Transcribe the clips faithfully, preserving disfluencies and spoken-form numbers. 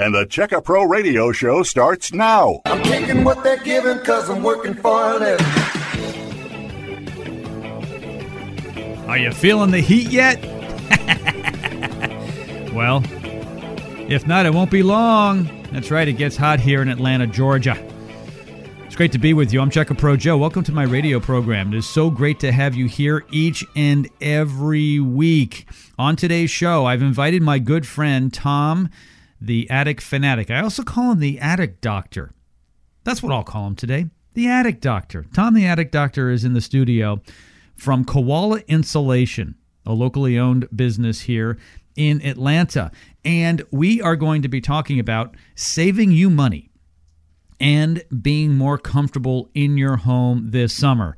and the Checkapro Radio Show starts now. I'm taking what they're giving because I'm working for a living. Are you feeling the heat yet? Well, if not, it won't be long. That's right, it gets hot here in Atlanta, Georgia. It's great to be with you. I'm Checkapro Joe. Welcome to my radio program. It is so great to have you here each and every week. On today's show, I've invited my good friend, Tom The Attic Fanatic. I also call him the Attic Doctor. That's what I'll call him today. The Attic Doctor. Tom the Attic Doctor is in the studio from Koala Insulation, a locally owned business here in Atlanta. And we are going to be talking about saving you money and being more comfortable in your home this summer.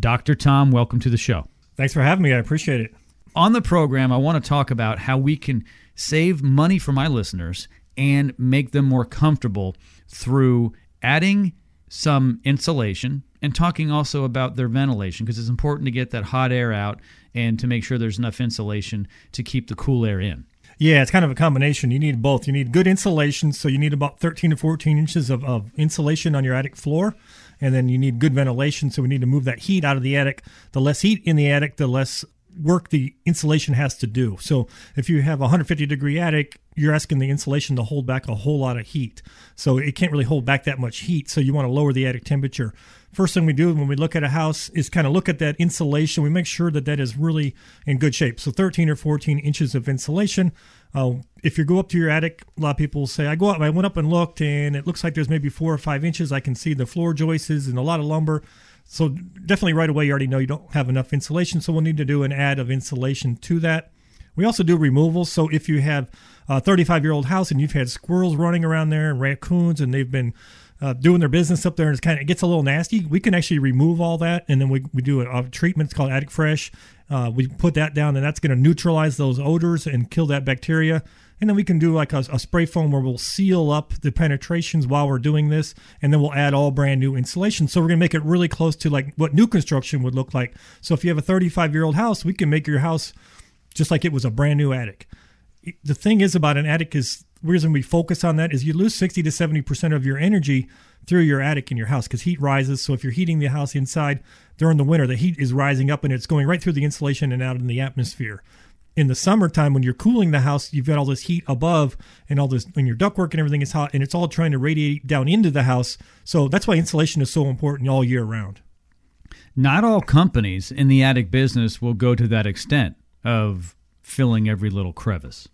Doctor Tom, welcome to the show. Thanks for having me. I appreciate it. On the program, I want to talk about how we can save money for my listeners and make them more comfortable through adding some insulation and talking also about their ventilation, because it's important to get that hot air out and to make sure there's enough insulation to keep the cool air in. Yeah, it's kind of a combination. You need both. You need good insulation, so you need about thirteen to fourteen inches of, of insulation on your attic floor. And then you need good ventilation, so we need to move that heat out of the attic. The less heat in the attic, the less work the insulation has to do. So if you have a one hundred fifty degree attic, you're asking the insulation to hold back a whole lot of heat. So it can't really hold back that much heat. So you want to lower the attic temperature. First thing we do when we look at a house is kind of look at that insulation. We make sure that that is really in good shape. So thirteen or fourteen inches of insulation. Uh, if you go up to your attic, a lot of people say, I go up, I went up and looked, and it looks like there's maybe four or five inches. I can see the floor joists and a lot of lumber. So definitely right away, you already know you don't have enough insulation, so we'll need to do an add of insulation to that. We also do removals. So if you have a thirty-five-year-old house and you've had squirrels running around there and raccoons, and they've been uh, doing their business up there and it's kind of, it gets a little nasty, we can actually remove all that, and then we, we do a, a treatment. It's called Attic Fresh. Uh, we put that down, and that's going to neutralize those odors and kill that bacteria. And then we can do like a, a spray foam where we'll seal up the penetrations while we're doing this, and then we'll add all brand new insulation. So we're going to make it really close to like what new construction would look like. So if you have a thirty-five-year-old house, we can make your house just like it was a brand new attic. The thing is about an attic is, the reason we focus on that is you lose sixty to seventy percent of your energy through your attic in your house because heat rises. So if you're heating the house inside during the winter, the heat is rising up and it's going right through the insulation and out in the atmosphere. In the summertime, when you're cooling the house, you've got all this heat above and all this, when your ductwork and everything is hot, and it's all trying to radiate down into the house. So that's why insulation is so important all year round. Not all companies in the attic business will go to that extent of filling every little crevice.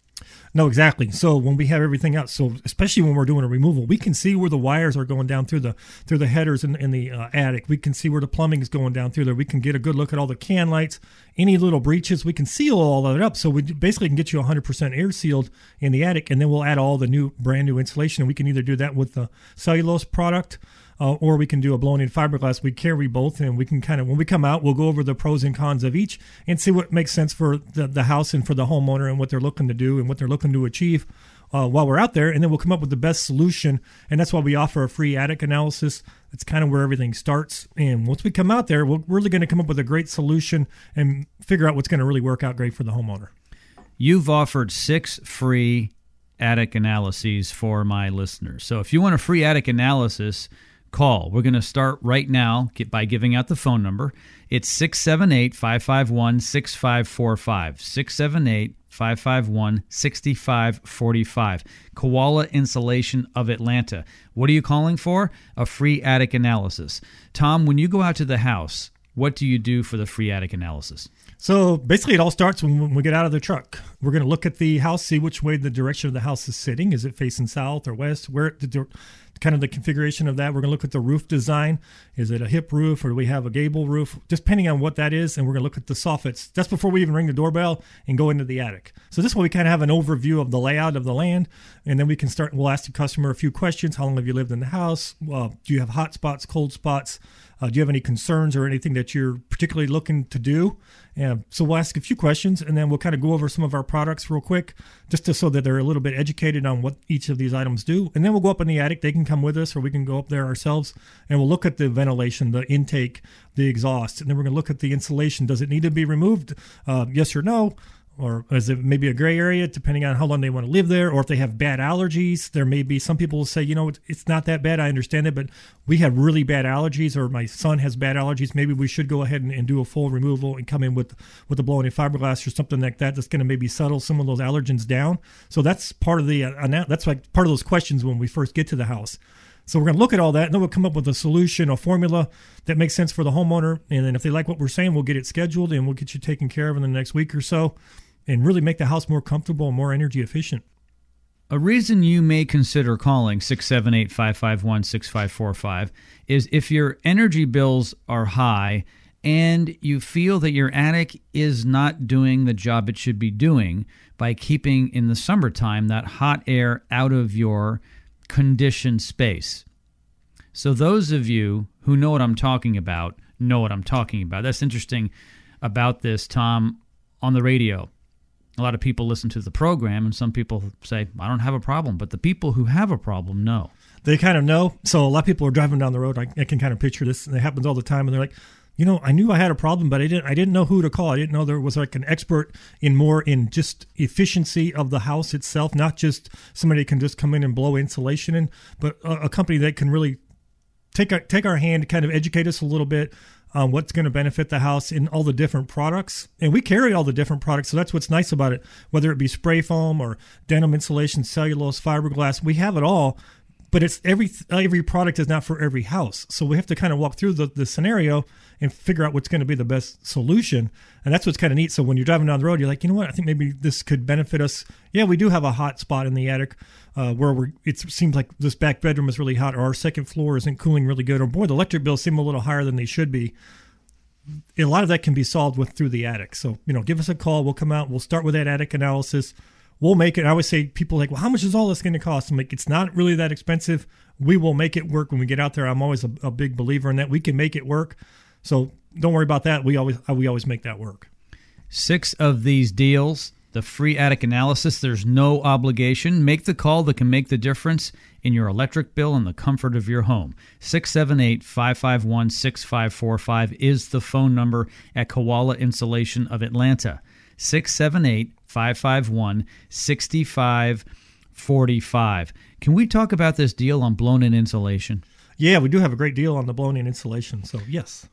No, exactly. So when we have everything out, so especially when we're doing a removal, we can see where the wires are going down through the through the headers in, in the uh, attic. We can see where the plumbing is going down through there. We can get a good look at all the can lights, any little breaches. We can seal all that up. So we basically can get you one hundred percent air sealed in the attic, and then we'll add all the new brand new insulation. We can either do that with the cellulose product, Uh, or we can do a blown-in fiberglass. We carry both, and we can kind of, when we come out, we'll go over the pros and cons of each and see what makes sense for the, the house and for the homeowner and what they're looking to do and what they're looking to achieve uh, while we're out there, and then we'll come up with the best solution, and that's why we offer a free attic analysis. That's kind of where everything starts, and once we come out there, we're really going to come up with a great solution and figure out what's going to really work out great for the homeowner. You've offered six free attic analyses for my listeners. So if you want a free attic analysis, call. We're going to start right now by giving out the phone number. It's six seven eight, five five one, six five four five, six seven eight, five five one, six five four five. Koala Insulation of Atlanta. What are you calling for? A free attic analysis. Tom, when you go out to the house, what do you do for the free attic analysis? So basically it all starts when we get out of the truck. We're going to look at the house, see which way the direction of the house is sitting. Is it facing south or west? Where the kind of the configuration of that. We're going to look at the roof design. Is it a hip roof or do we have a gable roof? Just depending on what that is. And we're going to look at the soffits. That's before we even ring the doorbell and go into the attic. So this way we kind of have an overview of the layout of the land. And then we can start, we'll ask the customer a few questions. How long have you lived in the house? Well, do you have hot spots, cold spots? Uh, do you have any concerns or anything that you're particularly looking to do? Yeah, so we'll ask a few questions, and then we'll kind of go over some of our products real quick, just to, so that they're a little bit educated on what each of these items do. And then we'll go up in the attic. They can come with us, or we can go up there ourselves, and we'll look at the ventilation, the intake, the exhaust. And then we're going to look at the insulation. Does it need to be removed? Uh, yes or no? or is it maybe a gray area, depending on how long they want to live there, or if they have bad allergies. There may be some people will say, you know, it's not that bad. I understand it, but we have really bad allergies, or my son has bad allergies. Maybe we should go ahead and, and do a full removal and come in with, with a blow-in fiberglass or something like that that's going to maybe settle some of those allergens down. So that's part of the uh, that's like part of those questions when we first get to the house. So we're going to look at all that, and then we'll come up with a solution, a formula that makes sense for the homeowner. And then if they like what we're saying, we'll get it scheduled, and we'll get you taken care of in the next week or so, and really make the house more comfortable and more energy efficient. A reason you may consider calling six seven eight, five five one, six five four five is if your energy bills are high and you feel that your attic is not doing the job it should be doing by keeping, in the summertime, that hot air out of your conditioned space. So those of you who know what I'm talking about know what I'm talking about. That's interesting about this, Tom, on the radio. A lot of people listen to the program, and some people say, I don't have a problem. But the people who have a problem know. They kind of know. So a lot of people are driving down the road. I, I can kind of picture this, and it happens all the time. And they're like, you know, I knew I had a problem, but I didn't I didn't know who to call. I didn't know there was like an expert in more in just efficiency of the house itself, not just somebody that can just come in and blow insulation in, but a, a company that can really take our, take our hand, kind of educate us a little bit on what's going to benefit the house in all the different products. And we carry all the different products, so that's what's nice about it, whether it be spray foam or denim insulation, cellulose, fiberglass. We have it all. But it's every every product is not for every house. So we have to kind of walk through the, the scenario and figure out what's going to be the best solution. And that's what's kind of neat. So when you're driving down the road, you're like, you know what, I think maybe this could benefit us. Yeah, we do have a hot spot in the attic uh, where we're, it seems like this back bedroom is really hot, or our second floor isn't cooling really good, or boy, the electric bills seem a little higher than they should be. A lot of that can be solved with through the attic. So, you know, give us a call. We'll come out. We'll start with that attic analysis. We'll make it. I always say, people are like, well, how much is all this going to cost? I'm like, it's not really that expensive. We will make it work when we get out there. I'm always a, a big believer in that. We can make it work. So don't worry about that. We always we always make that work. Six of these deals, the free attic analysis, there's no obligation. Make the call that can make the difference in your electric bill and the comfort of your home. six seven eight, five five one, six five four five is the phone number at Koala Insulation of Atlanta. six seven eight, five five one, six five four five. Can we talk about this deal on blown-in insulation? Yeah, we do have a great deal on the blown-in insulation, so yes.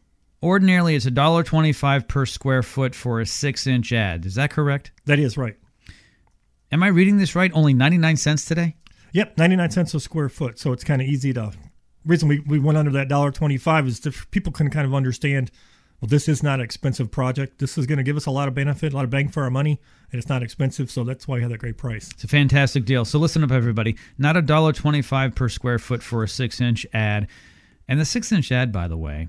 Ordinarily, it's one dollar and twenty-five cents per square foot for a six-inch ad. Is that correct? That is right. Am I reading this right? Only ninety-nine cents today? Yep, ninety-nine cents a square foot, so it's kind of easy to... The reason we, we went under that one dollar and twenty-five cents is that people can kind of understand... Well, this is not an expensive project. This is going to give us a lot of benefit, a lot of bang for our money, and it's not expensive, so that's why we have that great price. It's a fantastic deal. So listen up, everybody. Not one dollar and twenty-five cents per square foot for a six-inch ad. And the six-inch ad, by the way,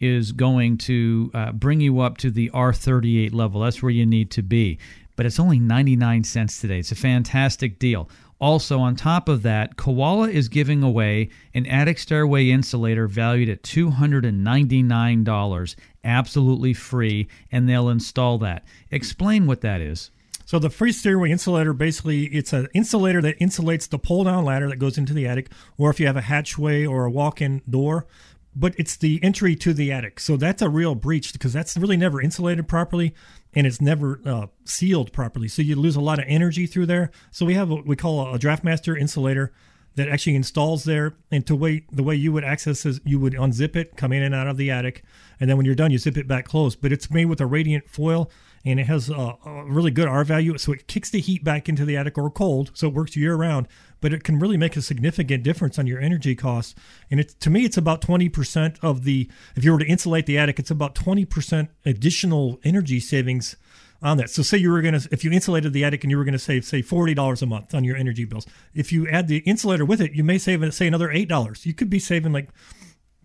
is going to uh, bring you up to the R thirty-eight level. That's where you need to be. But it's only ninety-nine cents today. It's a fantastic deal. Also, on top of that, Koala is giving away an attic stairway insulator valued at two hundred ninety-nine dollars, absolutely free, and they'll install that. Explain what that is. So the free stairway insulator, basically, it's an insulator that insulates the pull-down ladder that goes into the attic, or if you have a hatchway or a walk-in door. But it's the entry to the attic. So that's a real breach because that's really never insulated properly and it's never uh, sealed properly. So you lose a lot of energy through there. So we have what we call a DraftMaster insulator that actually installs there. And to way, the way you would access is you would unzip it, come in and out of the attic. And then when you're done, you zip it back closed. But it's made with a radiant foil and it has a, a really good R value. So it kicks the heat back into the attic or cold. So it works year round. But it can really make a significant difference on your energy costs. And it's, to me, it's about twenty percent of the, if you were to insulate the attic, it's about twenty percent additional energy savings on that. So say you were going to, if you insulated the attic and you were going to save, say, forty dollars a month on your energy bills. If you add the insulator with it, you may save, say, another eight dollars. You could be saving like,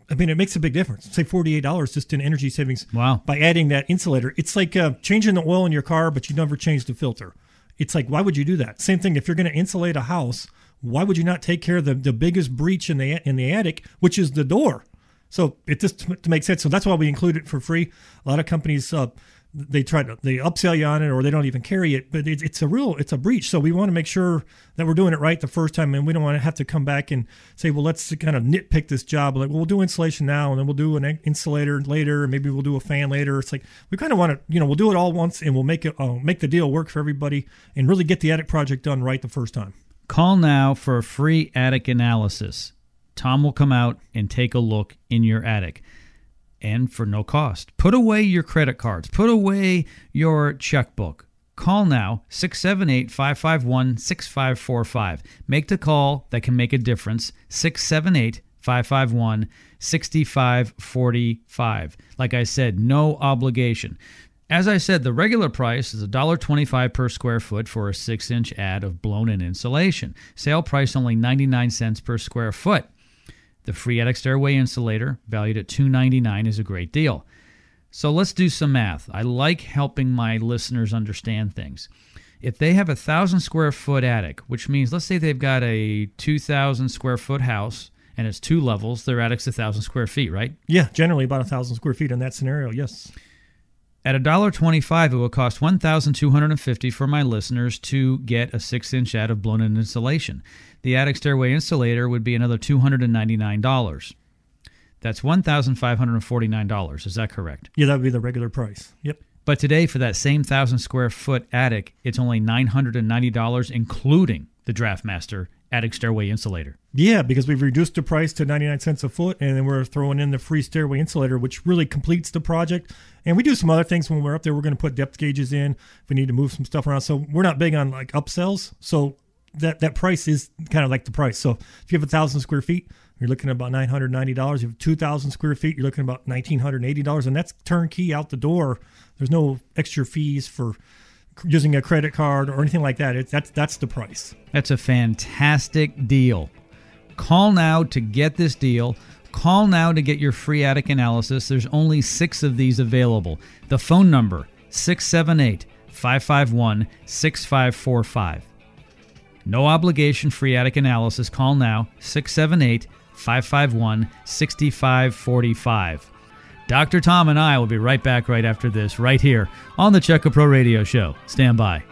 I mean, it makes a big difference. Say forty-eight dollars just in energy savings. Wow. By adding that insulator. It's like uh, changing the oil in your car, but you never change the filter. It's like, why would you do that? Same thing, if you're going to insulate a house, why would you not take care of the, the biggest breach in the in the attic, which is the door? So it just makes sense. So that's why we include it for free. A lot of companies uh, they try to they upsell you on it, or they don't even carry it. But it, it's a real it's a breach. So we want to make sure that we're doing it right the first time, and we don't want to have to come back and say, well, let's kind of nitpick this job. Like, well, we'll do insulation now, and then we'll do an insulator later, and maybe we'll do a fan later. It's like we kind of want to, you know, we'll do it all once, and we'll make it uh, make the deal work for everybody, and really get the attic project done right the first time. Call now for a free attic analysis. Tom will come out and take a look in your attic. And for no cost. Put away your credit cards. Put away your checkbook. Call now, six seven eight, five five one, six five four five. Make the call that can make a difference, six seven eight, five five one, six five four five. Like I said, no obligation. As I said, the regular price is one dollar and twenty-five cents per square foot for a six-inch ad of blown-in insulation. Sale price only ninety-nine cents per square foot. The free attic stairway insulator, valued at two hundred ninety-nine dollars, is a great deal. So let's do some math. I like helping my listeners understand things. If they have a one thousand square foot attic, which means let's say they've got a two thousand square foot house and it's two levels, their attic's one thousand square feet, right? Yeah, generally about one thousand square feet in that scenario, yes. At one dollar and twenty-five cents, it will cost one thousand two hundred fifty dollars for my listeners to get a six-inch ad of blown-in insulation. The attic stairway insulator would be another two hundred ninety-nine dollars. That's one thousand five hundred forty-nine dollars. Is that correct? Yeah, that would be the regular price. Yep. But today, for that same one thousand square foot attic, it's only nine hundred ninety dollars, including the DraftMaster attic stairway insulator. Yeah, because we've reduced the price to ninety-nine cents a foot, and then we're throwing in the free stairway insulator, which really completes the project. And we do some other things when we're up there. We're going to put depth gauges in if we need to move some stuff around. So we're not big on like upsells. So that that price is kind of like the price. So if you have one thousand square feet, you're looking at about nine hundred ninety dollars. If you have two thousand square feet, you're looking at about one thousand nine hundred eighty dollars. And that's turnkey out the door. There's no extra fees for using a credit card or anything like that. It's, that's that's the price. That's a fantastic deal. Call now to get this deal. Call now to get your free attic analysis. There's only six of these available. The phone number, six seven eight, five five one, six five four five. No obligation free attic analysis. Call now, six seven eight, five five one, six five four five. Doctor Tom and I will be right back right after this, right here on the Checkapro Radio Show. Stand by.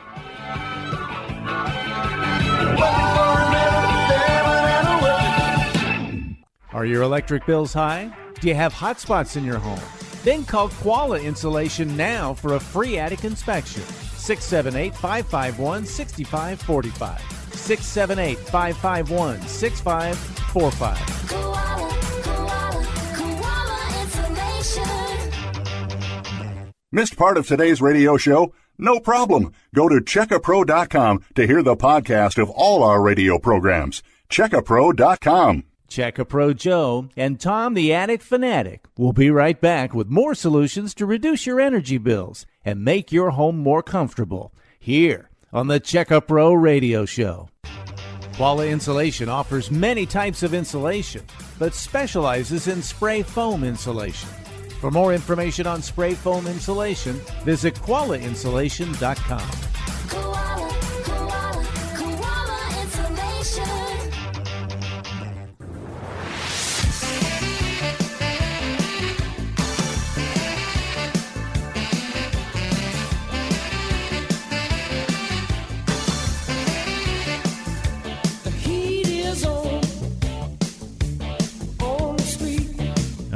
Are your electric bills high? Do you have hot spots in your home? Then call Koala Insulation now for a free attic inspection. six seven eight, five five one, six five four five. six seven eight, five five one, six five four five. Koala, Koala, Koala Insulation. Missed part of today's radio show? No problem. Go to checkapro dot com to hear the podcast of all our radio programs. checkapro dot com. Checkapro Joe and Tom the Attic Fanatic will be right back with more solutions to reduce your energy bills and make your home more comfortable here on the Checkapro Radio Show. Koala Insulation offers many types of insulation, but specializes in spray foam insulation. For more information on spray foam insulation, visit Koala Insulation dot com. Koala, Koala, Koala Insulation.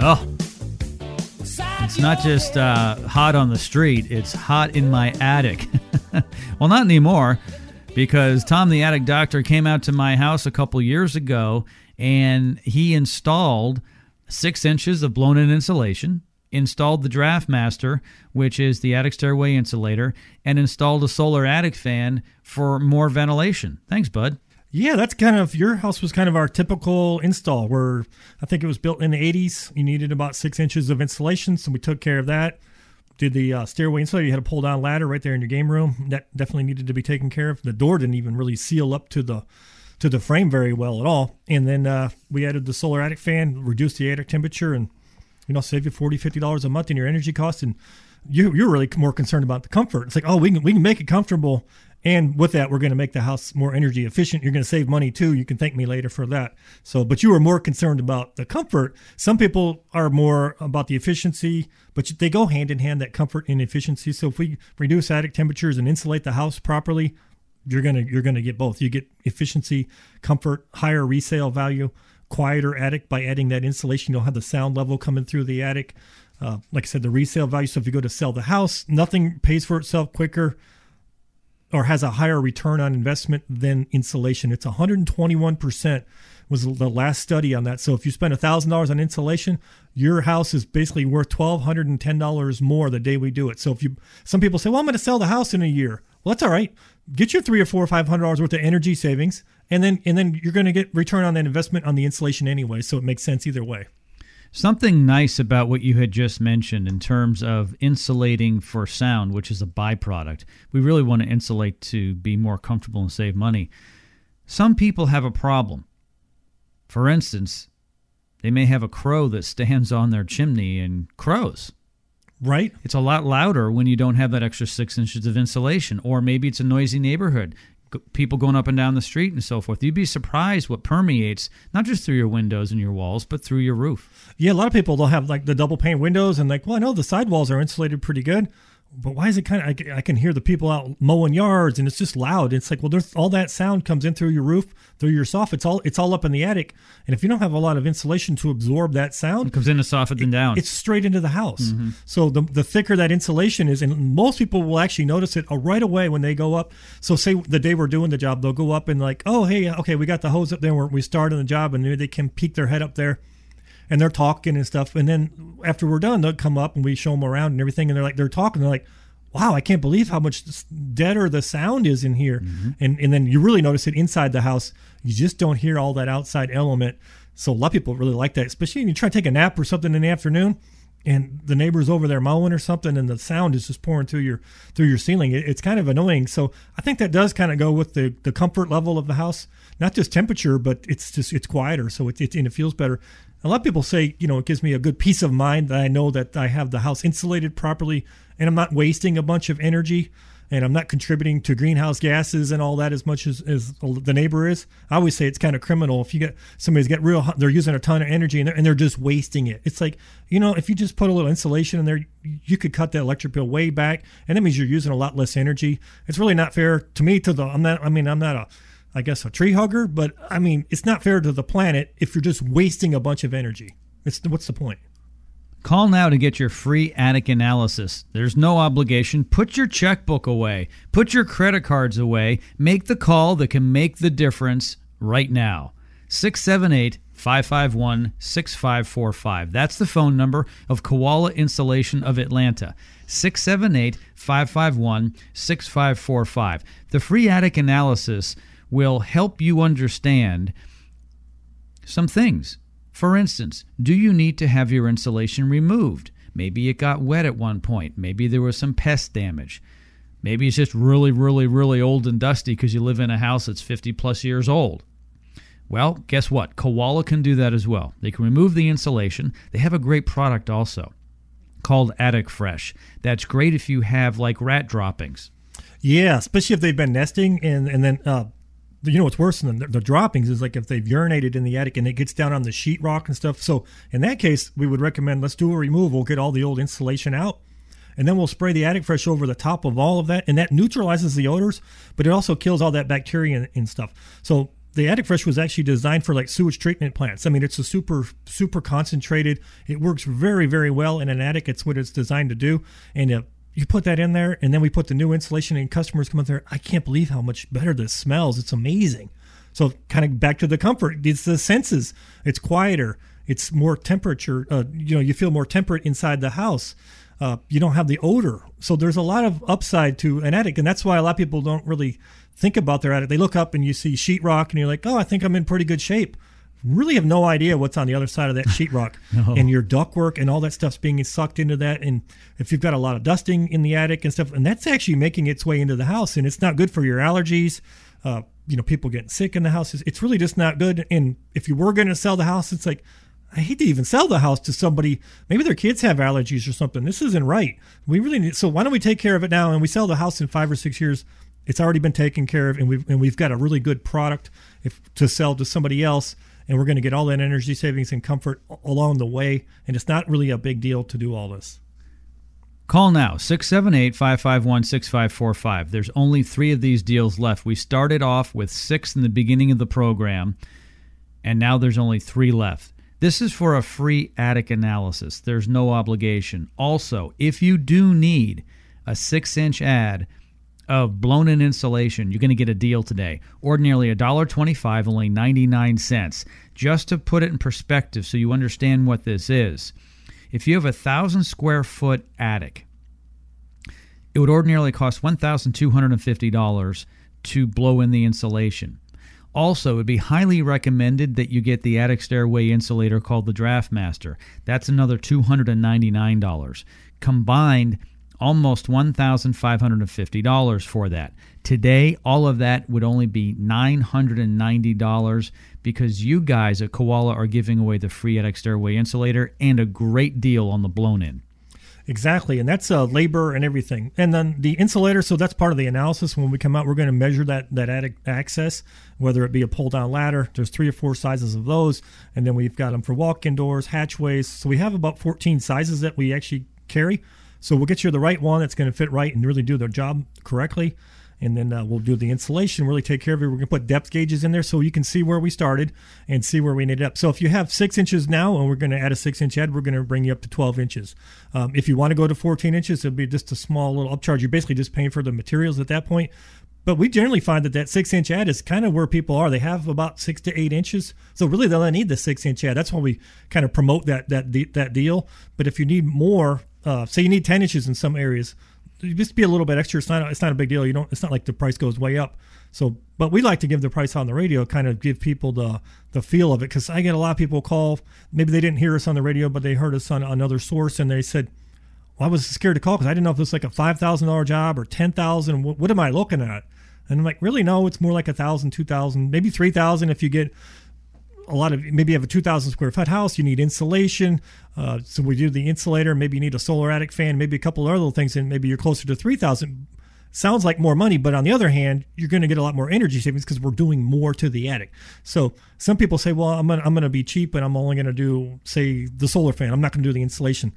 Oh, it's not just uh, hot on the street, it's hot in my attic. Well, not anymore, because Tom the Attic Doctor came out to my house a couple years ago, and he installed six inches of blown-in insulation, installed the DraftMaster, which is the attic stairway insulator, and installed a solar attic fan for more ventilation. Thanks, bud. Yeah, that's kind of, your house was kind of our typical install where I think it was built in the eighties. You needed about six inches of insulation, so we took care of that. Did the uh, stairway insulator, you had a pull-down ladder right there in your game room. That definitely needed to be taken care of. The door didn't even really seal up to the to the frame very well at all. And then uh, we added the solar attic fan, reduced the attic temperature, and you know, save you forty dollars, fifty dollars a month in your energy costs. And you, you're really more concerned about the comfort. It's like, oh, we can we can make it comfortable And with that, we're going to make the house more energy efficient. You're going to save money too. You can thank me later for that. So, but you were more concerned about the comfort. Some people are more about the efficiency, but they go hand in hand, that comfort and efficiency. So if we reduce attic temperatures and insulate the house properly, you're going to, you're going to get both. You get efficiency, comfort, higher resale value, quieter attic by adding that insulation. You'll have the sound level coming through the attic. Uh, like I said, the resale value. So if you go to sell the house, nothing pays for itself quicker or has a higher return on investment than insulation. It's one hundred twenty-one percent was the last study on that. So if you spend one thousand dollars on insulation, your house is basically worth one thousand two hundred ten dollars more the day we do it. So if you, some people say, well, I'm going to sell the house in a year. Well, that's all right. Get your three or four or five hundred dollars worth of energy savings. And then, and then you're going to get return on that investment on the insulation anyway. So it makes sense either way. Something nice about what you had just mentioned in terms of insulating for sound, which is a byproduct. We really want to insulate to be more comfortable and save money. Some people have a problem. For instance, they may have a crow that stands on their chimney and crows. Right. It's a lot louder when you don't have that extra six inches of insulation, or maybe it's a noisy neighborhood. People going up and down the street and so forth. You'd be surprised what permeates, not just through your windows and your walls, but through your roof. Yeah, a lot of people, they'll have like the double pane windows and like, well, I know the sidewalls are insulated pretty good, but why is it kind of, I, I can hear the people out mowing yards and it's just loud. It's like, well, there's all that sound comes in through your roof, through your soffit. It's all, it's all up in the attic. And if you don't have a lot of insulation to absorb that sound, it comes in the soffit and down. It's straight into the house. Mm-hmm. So the, the thicker that insulation is, and most people will actually notice it right away when they go up. So say the day we're doing the job, they'll go up and like, oh, hey, okay, we got the hose up there. We're, we started the job and maybe they can peek their head up there. And they're talking and stuff. And then after we're done, they'll come up and we show them around and everything. And they're like, they're talking. They're like, wow, I can't believe how much deader the sound is in here. Mm-hmm. And and then you really notice it inside the house. You just don't hear all that outside element. So a lot of people really like that, especially when you try to take a nap or something in the afternoon and the neighbor's over there mowing or something and the sound is just pouring through your through your ceiling. It, it's kind of annoying. So I think that does kind of go with the, the comfort level of the house, not just temperature, but it's just it's quieter. So it, it, and it feels better. A lot of people say, you know, it gives me a good peace of mind that I know that I have the house insulated properly and I'm not wasting a bunch of energy and I'm not contributing to greenhouse gases and all that as much as, as the neighbor is. I always say it's kind of criminal if you get somebody's got real, they're using a ton of energy and they're, and they're just wasting it. It's like, you know, if you just put a little insulation in there, you could cut that electric bill way back, and that means you're using a lot less energy. It's really not fair to me to the, I'm not, I mean, I'm not a, I guess a tree hugger, but I mean, it's not fair to the planet if you're just wasting a bunch of energy. It's, what's the point? Call now to get your free attic analysis. There's no obligation. Put your checkbook away. Put your credit cards away. Make the call that can make the difference right now. six seven eight, five five one, six five four five. That's the phone number of Koala Insulation of Atlanta. six seven eight, five five one, six five four five. The free attic analysis will help you understand some things. For instance, do you need to have your insulation removed? Maybe it got wet at one point. Maybe there was some pest damage. Maybe it's just really, really, really old and dusty because you live in a house that's fifty plus years old. Well, guess what? Koala can do that as well. They can remove the insulation. They have a great product also called Attic Fresh. That's great if you have like rat droppings. Yeah, especially if they've been nesting and, and then... Uh you know what's worse than the, the droppings is like if they've urinated in the attic and it gets down on the sheetrock and stuff. So in that case, we would recommend let's do a removal, get all the old insulation out, and then we'll spray the Attic Fresh over the top of all of that, and that neutralizes the odors, but it also kills all that bacteria and, and stuff. So the Attic Fresh was actually designed for like sewage treatment plants. I mean, it's a super, super concentrated. It works very, very well in an attic. It's what it's designed to do. And if you put that in there, and then we put the new insulation in. Customers come up there, I can't believe how much better this smells. It's amazing. So kind of back to the comfort. It's the senses. It's quieter. It's more temperature. Uh, you know, you feel more temperate inside the house. Uh, you don't have the odor. So there's a lot of upside to an attic, and that's why a lot of people don't really think about their attic. They look up, and you see sheetrock, and you're like, oh, I think I'm in pretty good shape. Really have no idea what's on the other side of that sheetrock. No. And your ductwork and all that stuff's being sucked into that. And if you've got a lot of dusting in the attic and stuff, and that's actually making its way into the house, and it's not good for your allergies. Uh, you know, people getting sick in the houses. It's really just not good. And if you were going to sell the house, it's like, I hate to even sell the house to somebody. Maybe their kids have allergies or something. This isn't right. We really need, so why don't we take care of it now? And we sell the house in five or six years. It's already been taken care of, and we've, and we've got a really good product if, to sell to somebody else, and we're going to get all that energy savings and comfort along the way, and it's not really a big deal to do all this. Call now, six seven eight, five five one, six five four five. There's only three of these deals left. We started off with six in the beginning of the program, and now there's only three left. This is for a free attic analysis. There's no obligation. Also, if you do need a six-inch ad of blown-in insulation, you're going to get a deal today. Ordinarily one dollar and twenty-five cents, only ninety-nine cents. Just to put it in perspective so you understand what this is. If you have a one thousand square foot attic, it would ordinarily cost one thousand two hundred fifty dollars to blow in the insulation. Also, it would be highly recommended that you get the attic stairway insulator called the DraftMaster. That's another two hundred ninety-nine dollars. Combined, almost one thousand five hundred fifty dollars for that. Today, all of that would only be nine hundred ninety dollars because you guys at Koala are giving away the free attic stairway insulator and a great deal on the blown-in. Exactly, and that's uh, labor and everything. And then the insulator, so that's part of the analysis. When we come out, we're going to measure that, that attic access, whether it be a pull-down ladder. There's three or four sizes of those, and then we've got them for walk-in doors, hatchways. So we have about fourteen sizes that we actually carry. So we'll get you the right one that's going to fit right and really do their job correctly. And then uh, we'll do the insulation, really take care of it. We're going to put depth gauges in there so you can see where we started and see where we ended up. So if you have six inches now and we're going to add a six-inch head, we're going to bring you up to twelve inches. Um, if you want to go to fourteen inches, it'll be just a small little upcharge. You're basically just paying for the materials at that point. But we generally find that that six-inch ad is kind of where people are. They have about six to eight inches. So really, they'll need the six-inch ad. That's why we kind of promote that that that deal. But if you need more, uh, say you need ten inches in some areas, just be a little bit extra. It's not, it's not a big deal. You don't, it's not like the price goes way up. So, but we like to give the price on the radio, kind of give people the, the feel of it. Cause I get a lot of people call, maybe they didn't hear us on the radio, but they heard us on another source. And they said, well, I was scared to call cause I didn't know if it was like a five thousand dollars job or ten thousand. What, what am I looking at? And I'm like, really? No, it's more like a thousand, two thousand, maybe three thousand. If you get a lot of, maybe you have a two thousand square foot house, you need insulation. Uh, so we do the insulator. Maybe you need a solar attic fan, maybe a couple of other little things, and maybe you're closer to three thousand. Sounds like more money, but on the other hand, you're going to get a lot more energy savings because we're doing more to the attic. So some people say, well, I'm gonna, I'm going to be cheap and I'm only going to do, say, the solar fan. I'm not going to do the insulation.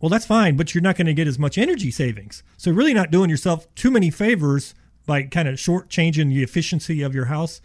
Well, that's fine, but you're not going to get as much energy savings. So you're really not doing yourself too many favors by kind of shortchanging the efficiency of your house.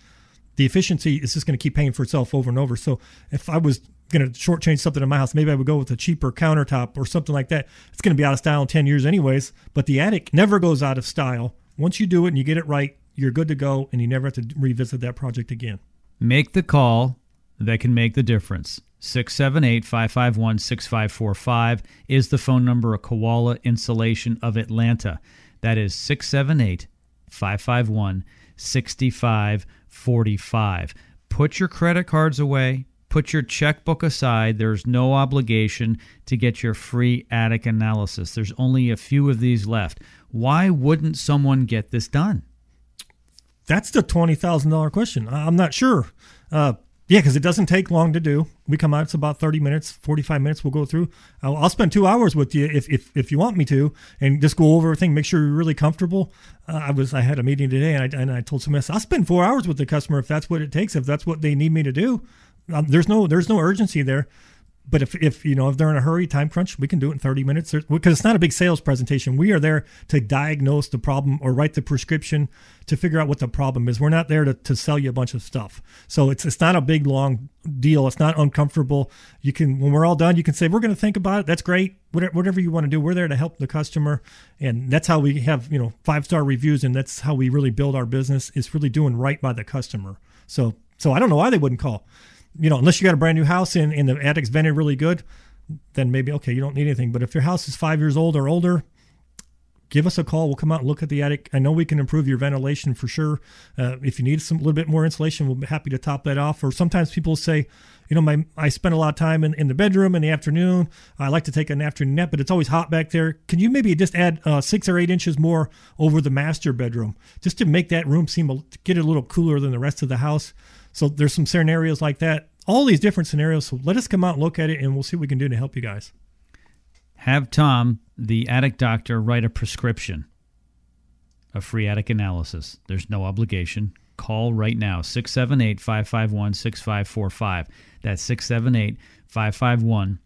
The efficiency is just going to keep paying for itself over and over. So if I was going to shortchange something in my house, maybe I would go with a cheaper countertop or something like that. It's going to be out of style in ten years anyways, but the attic never goes out of style. Once you do it and you get it right, you're good to go, and you never have to revisit that project again. Make the call that can make the difference. six seven eight, five five one, six five four five is the phone number of Koala Insulation of Atlanta. That is six seven eight, five five one, six five four five. Put your credit cards away. Put your checkbook aside. There's no obligation to get your free attic analysis. There's only a few of these left. Why wouldn't someone get this done? That's the twenty thousand dollars question. I'm not sure. Uh, yeah, because it doesn't take long to do. We come out, it's about thirty minutes, forty-five minutes we'll go through. I'll, I'll spend two hours with you if, if if you want me to, and just go over everything, make sure you're really comfortable. Uh, I was I had a meeting today, and I, and I told somebody, I'll spend four hours with the customer if that's what it takes, if that's what they need me to do. Um, there's no there's no urgency there. But if, if you know if they're in a hurry, time crunch, we can do it in thirty minutes. Because it's not a big sales presentation. We are there to diagnose the problem or write the prescription to figure out what the problem is. We're not there to, to sell you a bunch of stuff. So it's it's not a big, long deal. It's not uncomfortable. You can, when we're all done, you can say, we're going to think about it. That's great. Whatever, whatever you want to do, we're there to help the customer. And that's how we have, you know, five-star reviews. And that's how we really build our business, is really doing right by the customer. So So I don't know why they wouldn't call. You know, unless you got a brand new house and, and the attic's vented really good, then maybe, okay, you don't need anything. But if your house is five years old or older, give us a call. We'll come out and look at the attic. I know we can improve your ventilation for sure. Uh, if you need some little bit more insulation, we'll be happy to top that off. Or sometimes people say, you know, my I spend a lot of time in, in the bedroom in the afternoon. I like to take an afternoon nap, but it's always hot back there. Can you maybe just add uh, six or eight inches more over the master bedroom just to make that room seem a, get a little cooler than the rest of the house? So there's some scenarios like that, all these different scenarios. So let us come out and look at it, and we'll see what we can do to help you guys. Have Tom, the attic doctor, write a prescription, a free attic analysis. There's no obligation. Call right now, six seven eight, five five one, six five four five. That's six seven eight, five five one,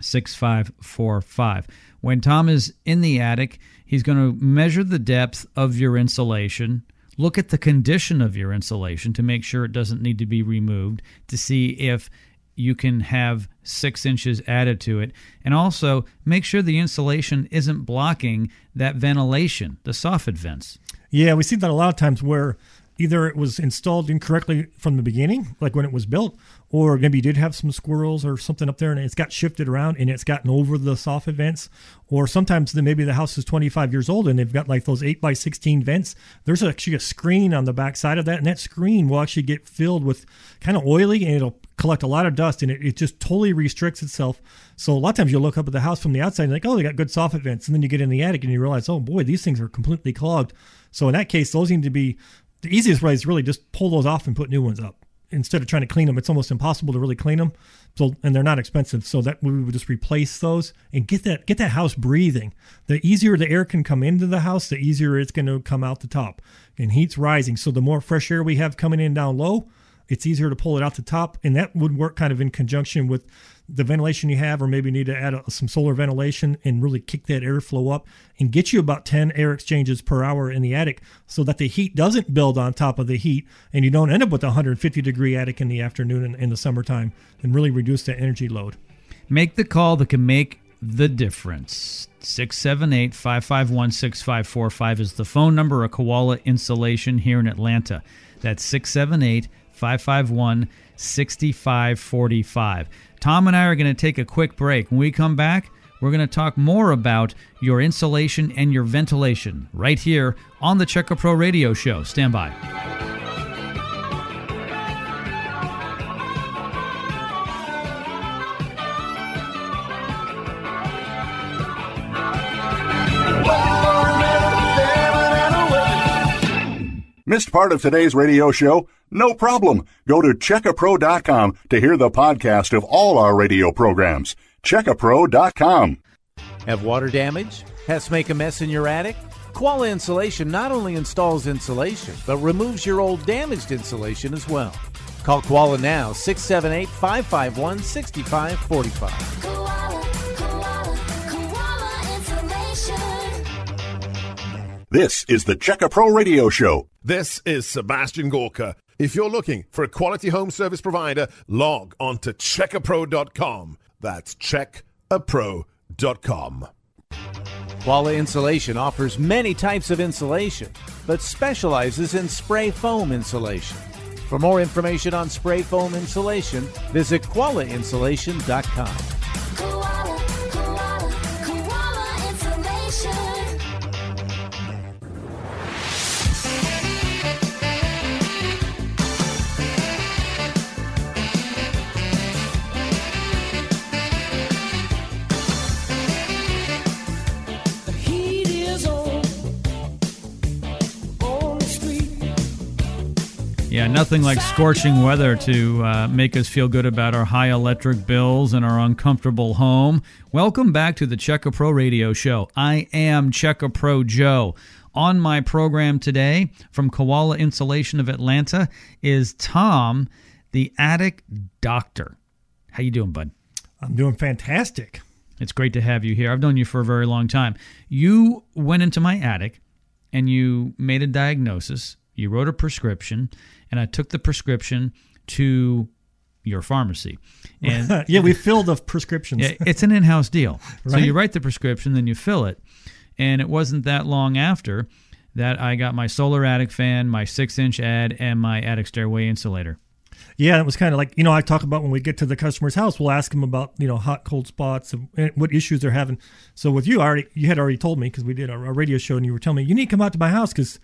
six five four five. When Tom is in the attic, he's going to measure the depth of your insulation, look at the condition of your insulation to make sure it doesn't need to be removed, to see if you can have six inches added to it. And also make sure the insulation isn't blocking that ventilation, the soffit vents. Yeah, we see that a lot of times where either it was installed incorrectly from the beginning, like when it was built, or maybe you did have some squirrels or something up there and it's got shifted around and it's gotten over the soffit vents. Or sometimes then maybe the house is twenty-five years old and they've got like those eight by sixteen vents. There's actually a screen on the back side of that, and that screen will actually get filled with kind of oily and it'll collect a lot of dust, and it, it just totally restricts itself. So a lot of times you'll look up at the house from the outside and like, oh, they got good soffit vents. And then you get in the attic and you realize, oh boy, these things are completely clogged. So in that case, those need to be... The easiest way is really just pull those off and put new ones up instead of trying to clean them. It's almost impossible to really clean them. So, and they're not expensive. So that we would just replace those and get that, get that house breathing. The easier the air can come into the house, the easier it's going to come out the top, and heat's rising. So the more fresh air we have coming in down low, it's easier to pull it out the top. And that would work kind of in conjunction with the ventilation you have, or maybe you need to add a, some solar ventilation and really kick that airflow up and get you about ten air exchanges per hour in the attic so that the heat doesn't build on top of the heat and you don't end up with a one hundred fifty degree attic in the afternoon and in the summertime, and really reduce that energy load. Make the call that can make the difference. six seven eight, five five one, six five four five is the phone number of Koala Insulation here in Atlanta. That's six seven eight, five five one, six five four five. Tom and I are going to take a quick break. When we come back, we're going to talk more about your insulation and your ventilation right here on the Checkapro Radio Show. Stand by. Missed part of today's radio show? No problem. Go to checkapro dot com to hear the podcast of all our radio programs. checkapro dot com. Have water damage? Pests make a mess in your attic? Koala Insulation not only installs insulation, but removes your old damaged insulation as well. Call Koala now, six seven eight, five five one, six five four five. Koala, Koala, Koala Insulation. This is the Checkapro Radio Show. This is Sebastian Gorka. If you're looking for a quality home service provider, log on to checkapro dot com. That's checkapro dot com. Koala Insulation offers many types of insulation, but specializes in spray foam insulation. For more information on spray foam insulation, visit koala insulation dot com. Koala, Koala, Koala Insulation. Yeah, nothing like scorching weather to uh, make us feel good about our high electric bills and our uncomfortable home. Welcome back to the Checkapro Radio Show. I am Checkapro Joe. On my program today from Koala Insulation of Atlanta is Tom, the Attic Doctor. How you doing, bud? I'm doing fantastic. It's great to have you here. I've known you for a very long time. You went into my attic and you made a diagnosis. You wrote a prescription, and I took the prescription to your pharmacy. And yeah, we fill the prescriptions. It's an in-house deal. Right? So you write the prescription, then you fill it. And it wasn't that long after that I got my solar attic fan, my six-inch ad, and my attic stairway insulator. Yeah, it was kind of like, you know, I talk about when we get to the customer's house, we'll ask them about, you know, hot, cold spots and what issues they're having. So with you, I already, you had already told me, because we did a radio show, and you were telling me, you need to come out to my house because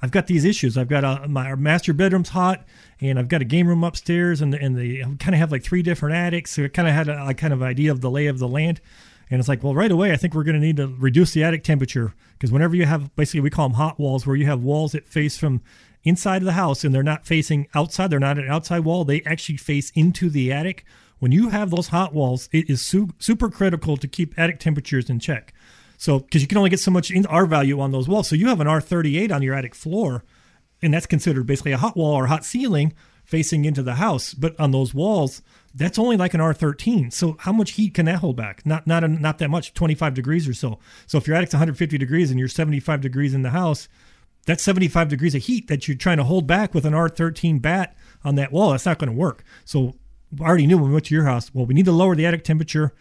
I've got these issues. I've got a, my master bedroom's hot, and I've got a game room upstairs, and and the, I kind of have like three different attics. So it kind of had a, a kind of idea of the lay of the land. And it's like, well, right away, I think we're going to need to reduce the attic temperature, because whenever you have, basically we call them hot walls, where you have walls that face from inside of the house and they're not facing outside. They're not an outside wall. They actually face into the attic. When you have those hot walls, it is su- super critical to keep attic temperatures in check. So, because you can only get so much in R value on those walls. So you have an R thirty-eight on your attic floor, and that's considered basically a hot wall or hot ceiling facing into the house. But on those walls, that's only like an R thirteen. So how much heat can that hold back? Not not a, not that much, twenty-five degrees or so. So if your attic's one hundred fifty degrees and you're seventy-five degrees in the house, that's seventy-five degrees of heat that you're trying to hold back with an R thirteen bat on that wall. That's not going to work. So I already knew when we went to your house, well, we need to lower the attic temperature.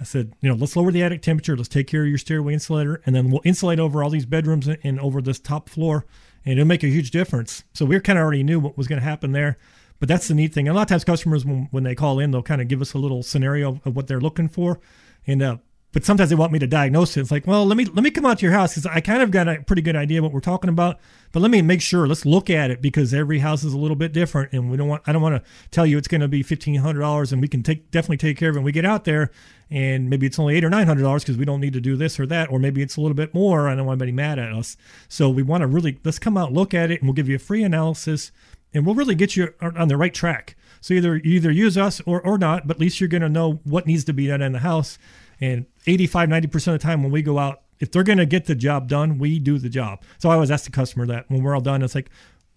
I said, you know, let's lower the attic temperature. Let's take care of your stairway insulator, and then we'll insulate over all these bedrooms and over this top floor, and it'll make a huge difference. So we kind of already knew what was going to happen there. But that's the neat thing. And a lot of times customers, when, when they call in, they'll kind of give us a little scenario of what they're looking for. And uh, but sometimes they want me to diagnose it. It's like, well, let me let me come out to your house because I kind of got a pretty good idea what we're talking about. But let me make sure. Let's look at it because every house is a little bit different, and we don't want I don't want to tell you it's going to be fifteen hundred dollars, and we can take definitely take care of it when we get out there. And maybe it's only eight or nine hundred dollars because we don't need to do this or that, or maybe it's a little bit more. I don't want anybody mad at us. So we want to really let's come out, look at it, and we'll give you a free analysis. And we'll really get you on the right track. So either you either use us or, or not, but at least you're going to know what needs to be done in the house. And eighty-five, ninety percent of the time when we go out, if they're going to get the job done, we do the job. So I always ask the customer that when we're all done, it's like,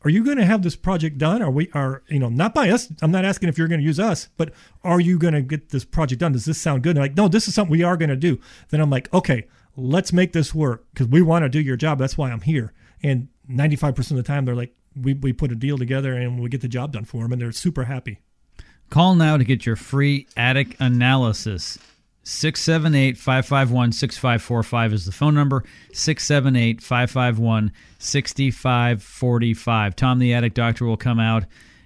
are you going to have this project done? Are we are, you know, not by us. I'm not asking if you're going to use us, but are you going to get this project done? Does this sound good? And they're like, no, this is something we are going to do. Then I'm like, okay, let's make this work because we want to do your job. That's why I'm here. And ninety-five percent of the time they're like, We we put a deal together and we get the job done for them, and they're super happy. Call now to get your free attic analysis. six seven eight, five five one, six five four five is the phone number. six seven eight, five five one, six five four five. Tom the Attic Doctor will come out,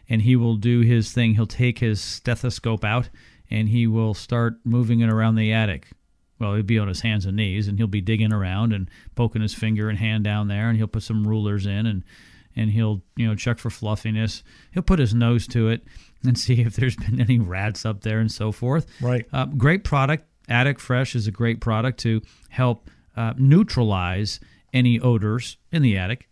and he will do his thing. He'll take his stethoscope out, and he will start moving it around the attic. Well, he'll be on his hands and knees, and he'll be digging around and poking his finger and hand down there, and he'll put some rulers in, and and he'll, you know, check for fluffiness. He'll put his nose to it and see if there's been any rats up there and so forth. Right. Uh, great product. Attic Fresh is a great product to help uh, neutralize any odors in the attic.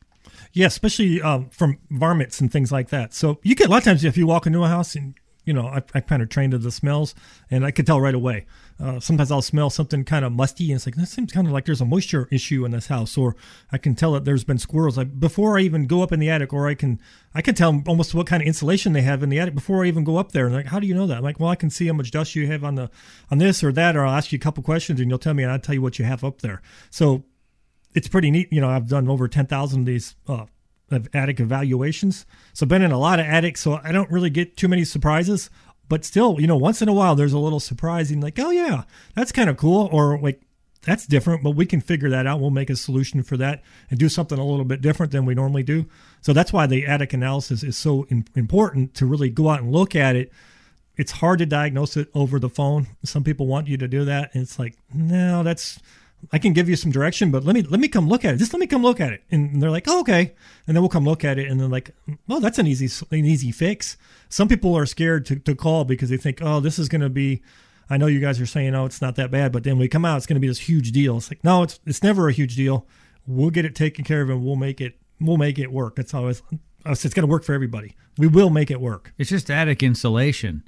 Yeah, especially um, from varmints and things like that. So you get a lot of times if you walk into a house and, you know, I, I kind of trained to the smells, and I could tell right away. Uh, sometimes I'll smell something kind of musty, and it's like, this seems kind of like there's a moisture issue in this house, or I can tell that there's been squirrels. Like before I even go up in the attic, or I can I can tell almost what kind of insulation they have in the attic before I even go up there. And they're like, how do you know that? I'm like, well, I can see how much dust you have on the on this or that, or I'll ask you a couple questions, and you'll tell me, and I'll tell you what you have up there. So it's pretty neat. You know, I've done over ten thousand of these uh, of attic evaluations. So I've been in a lot of attics, so I don't really get too many surprises. But still, you know, once in a while, there's a little surprising, like, oh, yeah, that's kind of cool. Or like, that's different, but we can figure that out. We'll make a solution for that and do something a little bit different than we normally do. So that's why the attic analysis is so in- important to really go out and look at it. It's hard to diagnose it over the phone. Some people want you to do that. And it's like, no, that's I can give you some direction, but let me let me come look at it. Just let me come look at it. And they're like, oh, okay. And then we'll come look at it. And they're like, well, that's an easy an easy fix. Some people are scared to, to call because they think, oh, this is going to be, I know you guys are saying, oh, it's not that bad. But then we come out, it's going to be this huge deal. It's like, no, it's it's never a huge deal. We'll get it taken care of and we'll make it, we'll make it work. That's always, it's going to work for everybody. We will make it work. It's just attic insulation.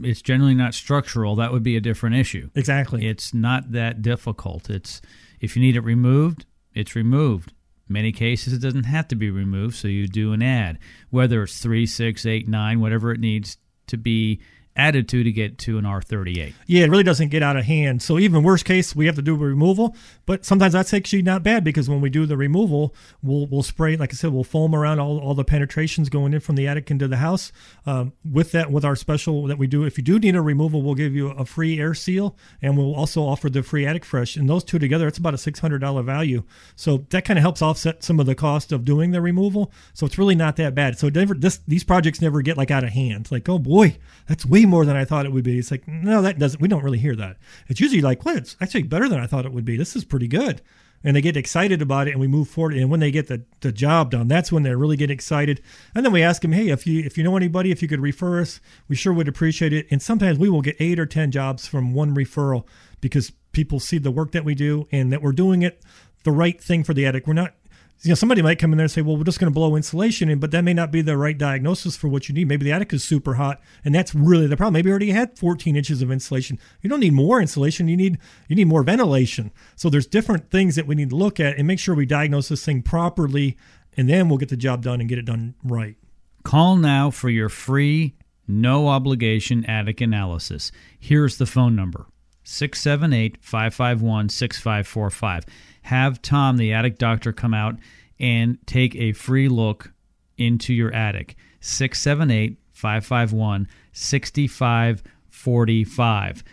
It's generally not structural. That would be a different issue. Exactly. It's not that difficult. It's if you need it removed, it's removed. In many cases, it doesn't have to be removed, so you do an add. Whether it's three, six, eight, nine, whatever it needs to be added to to get to an R thirty-eight. Yeah, it really doesn't get out of hand. So even worst case, we have to do a removal, but sometimes that's actually not bad because when we do the removal, we'll we'll spray, like I said, we'll foam around all, all the penetrations going in from the attic into the house. Um, with that, with our special that we do, if you do need a removal, we'll give you a free air seal, and we'll also offer the free Attic Fresh. And those two together, it's about a six hundred dollars value. So that kind of helps offset some of the cost of doing the removal. So it's really not that bad. So never, this, these projects never get like out of hand. Like, oh boy, that's way more than I thought it would be. It's like, no, that doesn't, we don't really hear that. It's usually like, well, it's actually better than I thought it would be. This is pretty good. And they get excited about it and we move forward. And when they get the, the job done, that's when they really get excited. And then we ask them, hey, if you, if you know anybody, if you could refer us, we sure would appreciate it. And sometimes we will get eight or ten jobs from one referral because people see the work that we do and that we're doing it the right thing for the attic. We're not you know, somebody might come in there and say, well, we're just going to blow insulation in, but that may not be the right diagnosis for what you need. Maybe the attic is super hot, and that's really the problem. Maybe you already had fourteen inches of insulation. You don't need more insulation. You need you need more ventilation. So there's different things that we need to look at and make sure we diagnose this thing properly, and then we'll get the job done and get it done right. Call now for your free, no-obligation attic analysis. Here's the phone number, six seven eight, five five one, six five four five. Have Tom, the attic doctor, come out and take a free look into your attic. six seven eight, five five one, six five four five.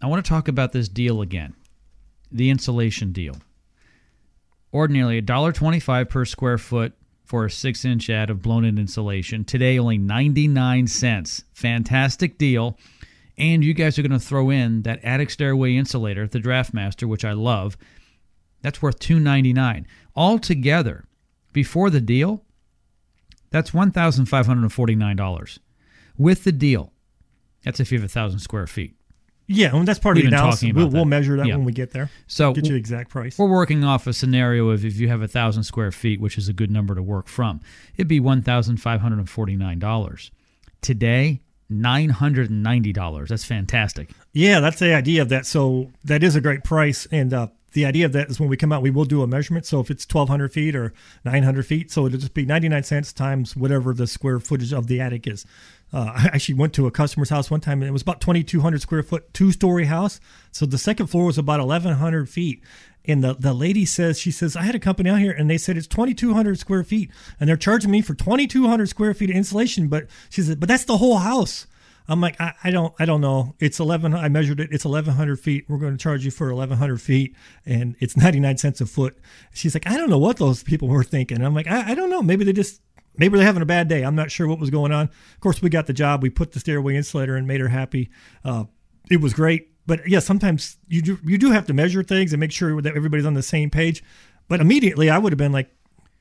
I want to talk about this deal again, the insulation deal. Ordinarily, one dollar and twenty-five cents per square foot for a six-inch ad of blown-in insulation. Today, only ninety-nine cents. Fantastic deal. And you guys are going to throw in that attic stairway insulator, the DraftMaster, which I love. That's worth two ninety-nine. Altogether, before the deal, that's one thousand five hundred forty-nine dollars. With the deal, that's if you have one thousand square feet. Yeah, and that's part We've of the analysis. We'll, we'll measure that yeah. when we get there. So get you the exact price. We're working off a scenario of if you have one thousand square feet, which is a good number to work from, it'd be one thousand five hundred forty-nine dollars. Today, nine hundred ninety dollars. That's fantastic. Yeah, that's the idea of that. So that is a great price, and uh, the idea of that is when we come out, we will do a measurement. So if it's twelve hundred feet or nine hundred feet, so it'll just be ninety-nine cents times whatever the square footage of the attic is. Uh, I actually went to a customer's house one time, and it was about twenty-two hundred square foot, two-story house. So the second floor was about eleven hundred feet. And the, the lady says, she says, I had a company out here, and they said it's twenty-two hundred square feet, and they're charging me for twenty-two hundred square feet of insulation. But she said, but that's the whole house. I'm like, I, I don't, I don't know. It's eleven. I measured it. It's eleven hundred feet. We're going to charge you for eleven hundred feet, and it's ninety-nine cents a foot. She's like, I don't know what those people were thinking. I'm like, I, I don't know. Maybe they just, maybe they're having a bad day. I'm not sure what was going on. Of course, we got the job. We put the stairway insulator in, made her happy. Uh, it was great. But yeah, sometimes you do, you do have to measure things and make sure that everybody's on the same page. But immediately, I would have been like,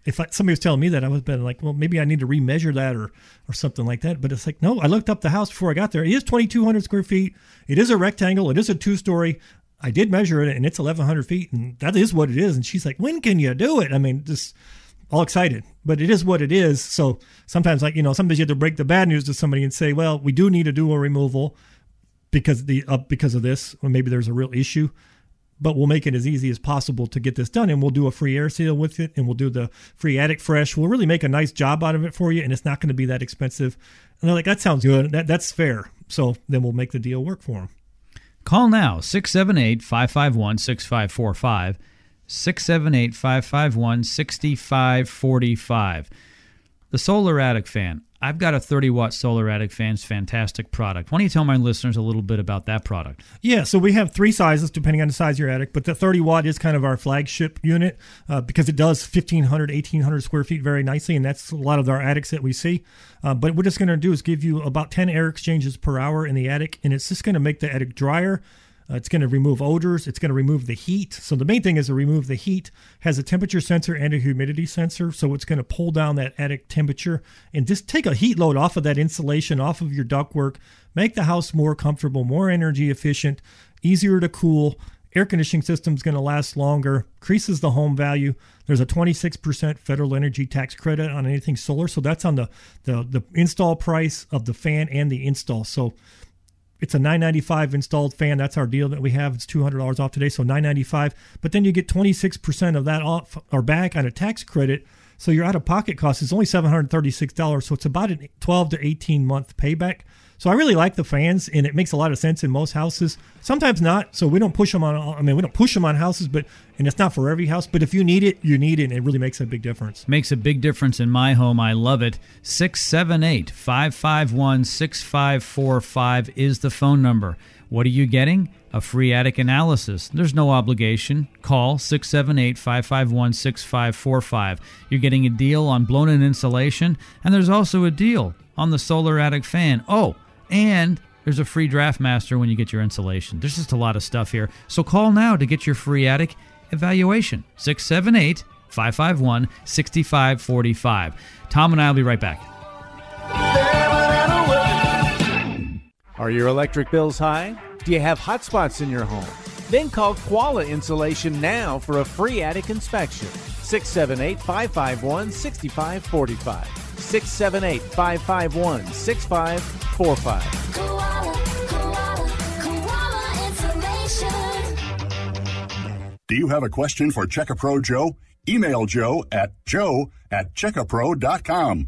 if I, somebody was telling me that, I would have been like, well, maybe I need to remeasure that or or something like that. But it's like, no, I looked up the house before I got there. It is twenty-two hundred square feet. It is a rectangle. It is a two-story. I did measure it, and it's eleven hundred feet, and that is what it is. And she's like, when can you do it? I mean, just all excited. But it is what it is. So sometimes, like, you know, sometimes you have to break the bad news to somebody and say, well, we do need to do a removal because the uh, because of this, or maybe there's a real issue. But we'll make it as easy as possible to get this done, and we'll do a free air seal with it, and we'll do the free attic fresh. We'll really make a nice job out of it for you, and it's not going to be that expensive. And they're like, that sounds good. That, that's fair. So then we'll make the deal work for them. Call now, six seven eight, five five one, six five four five, six seven eight, five five one, six five four five. The solar attic fan. I've got a thirty-watt solar attic fan. It's a fantastic product. Why don't you tell my listeners a little bit about that product? Yeah, so we have three sizes depending on the size of your attic, but the thirty-watt is kind of our flagship unit uh, because it does fifteen hundred, eighteen hundred square feet very nicely, and that's a lot of our attics that we see. Uh, but what we're just going to do is give you about ten air exchanges per hour in the attic, and it's just going to make the attic drier. Uh, it's going to remove odors. It's going to remove the heat. So the main thing is to remove the heat. Has a temperature sensor and a humidity sensor. So it's going to pull down that attic temperature and just take a heat load off of that insulation, off of your ductwork, make the house more comfortable, more energy efficient, easier to cool. Air conditioning system is going to last longer, increases the home value. There's a twenty-six percent federal energy tax credit on anything solar. So that's on the, the, the install price of the fan and the install. So it's a nine ninety-five installed fan. That's our deal that we have. It's two hundred dollars off today, so nine ninety-five. But then you get twenty-six percent of that off or back on a tax credit, so your out-of-pocket cost is only seven hundred thirty-six dollars. So it's about a twelve to eighteen month payback. So I really like the fans, and it makes a lot of sense in most houses. Sometimes not, so we don't push them on. I mean, we don't push them on houses, but and it's not for every house. But if you need it, you need it, and it really makes a big difference. Makes a big difference in my home. I love it. six seven eight, five five one, six five four five is the phone number. What are you getting? A free attic analysis. There's no obligation. Call six seven eight, five five one, six five four five. You're getting a deal on blown-in insulation, and there's also a deal on the solar attic fan. Oh, and there's a free DraftMaster when you get your insulation. There's just a lot of stuff here. So call now to get your free attic evaluation. six seven eight, five five one, six five four five. Tom and I will be right back. Are your electric bills high? Do you have hot spots in your home? Then call Koala Insulation now for a free attic inspection. six seven eight, five five one, six five four five. six seven eight, five five one, six five four five. Koala, koala, koala information. Do you have a question for Checkapro Joe? Email Joe at joe at checkapro dot com.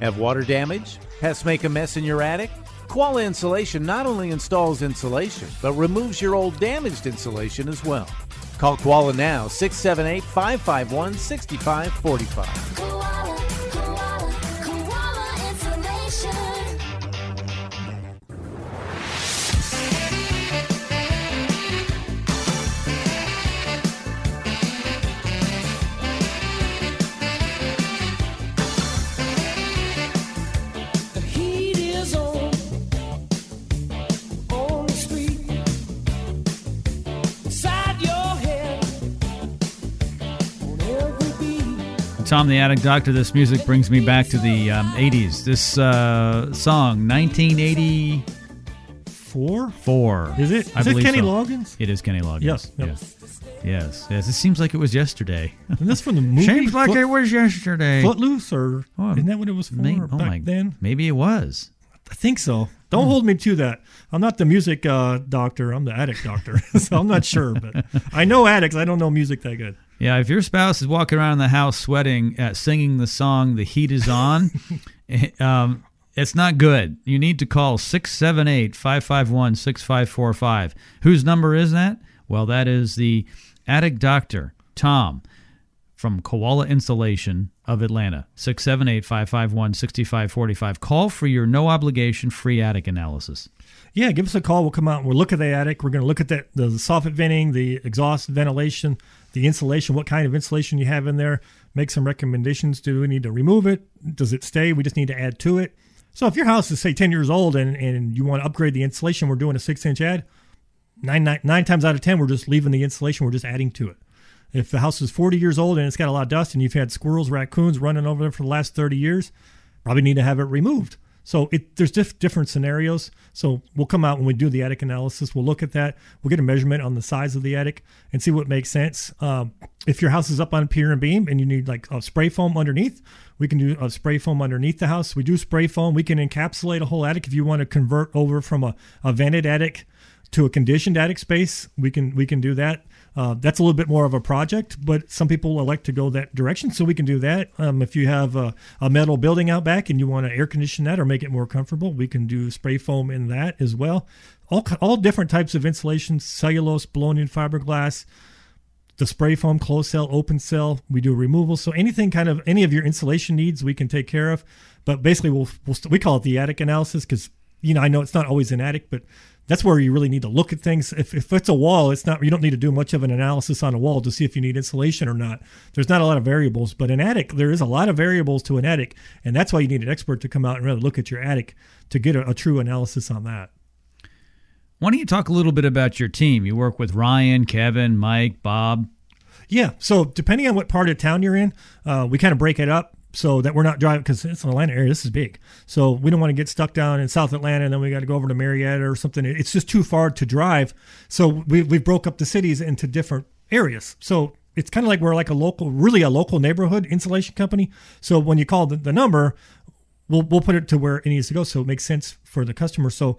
Have water damage? Pests make a mess in your attic? Koala Insulation not only installs insulation, but removes your old damaged insulation as well. Call Koala now, six seven eight, five five one, six five four five. Koala, koala, koala information. Tom the Attic Doctor, this music brings me back to the um, eighties. This uh, song, nineteen eighty-four? Four. Is it? Is I it Kenny so. Loggins? It is Kenny Loggins. Yes. Yep. Yes. Yes. Yes. It seems like it was yesterday. And that's from the movie. Seems like Foot, it was yesterday. Footloose, or oh, isn't that what it was for may, oh back my, then? Maybe it was. I think so. Don't hmm. hold me to that. I'm not the music uh, doctor. I'm the attic doctor. So I'm not sure, but I know attics. I don't know music that good. Yeah, if your spouse is walking around the house sweating, uh, singing the song, The Heat Is On, um, it's not good. You need to call six seven eight, five five one, six five four five. Whose number is that? Well, that is the Attic Doctor, Tom, from Koala Insulation of Atlanta. six seven eight, five five one, six five four five. Call for your no-obligation free attic analysis. Yeah, give us a call. We'll come out and we'll look at the attic. We're going to look at that, the soffit venting, the exhaust ventilation, the insulation, what kind of insulation you have in there, make some recommendations. Do we need to remove it? Does it stay? We just need to add to it. So if your house is, say, ten years old and, and you want to upgrade the insulation, we're doing a six-inch add. Nine, nine, nine times out of ten, we're just leaving the insulation. We're just adding to it. If the house is forty years old and it's got a lot of dust and you've had squirrels, raccoons running over there for the last thirty years, probably need to have it removed. So it, there's diff- different scenarios. So we'll come out when we do the attic analysis. We'll look at that. We'll get a measurement on the size of the attic and see what makes sense. Um, if your house is up on pier and beam and you need like a spray foam underneath, we can do a spray foam underneath the house. We do spray foam. We can encapsulate a whole attic. If you want to convert over from a, a vented attic to a conditioned attic space, we can we can do that. Uh, that's a little bit more of a project, but some people elect to go that direction, so we can do that. Um, if you have a, a metal building out back and you want to air condition that or make it more comfortable, we can do spray foam in that as well. All all different types of insulation, cellulose, blown-in fiberglass, the spray foam, closed cell, open cell. We do removal, so anything kind of any of your insulation needs we can take care of. But basically, we'll, we'll we call it the attic analysis because you know I know it's not always an attic, but that's where you really need to look at things. If if it's a wall, it's not you don't need to do much of an analysis on a wall to see if you need insulation or not. There's not a lot of variables, but an attic, there is a lot of variables to an attic, and that's why you need an expert to come out and really look at your attic to get a, a true analysis on that. Why don't you talk a little bit about your team? You work with Ryan, Kevin, Mike, Bob. Yeah, so depending on what part of town you're in, uh, we kind of break it up. So that we're not driving, because it's an Atlanta area, this is big. So we don't want to get stuck down in South Atlanta and then we got to go over to Marietta or something. It's just too far to drive. So we we broke up the cities into different areas. So it's kind of like we're like a local, really a local neighborhood insulation company. So when you call the, the number, we'll we'll put it to where it needs to go so it makes sense for the customer. So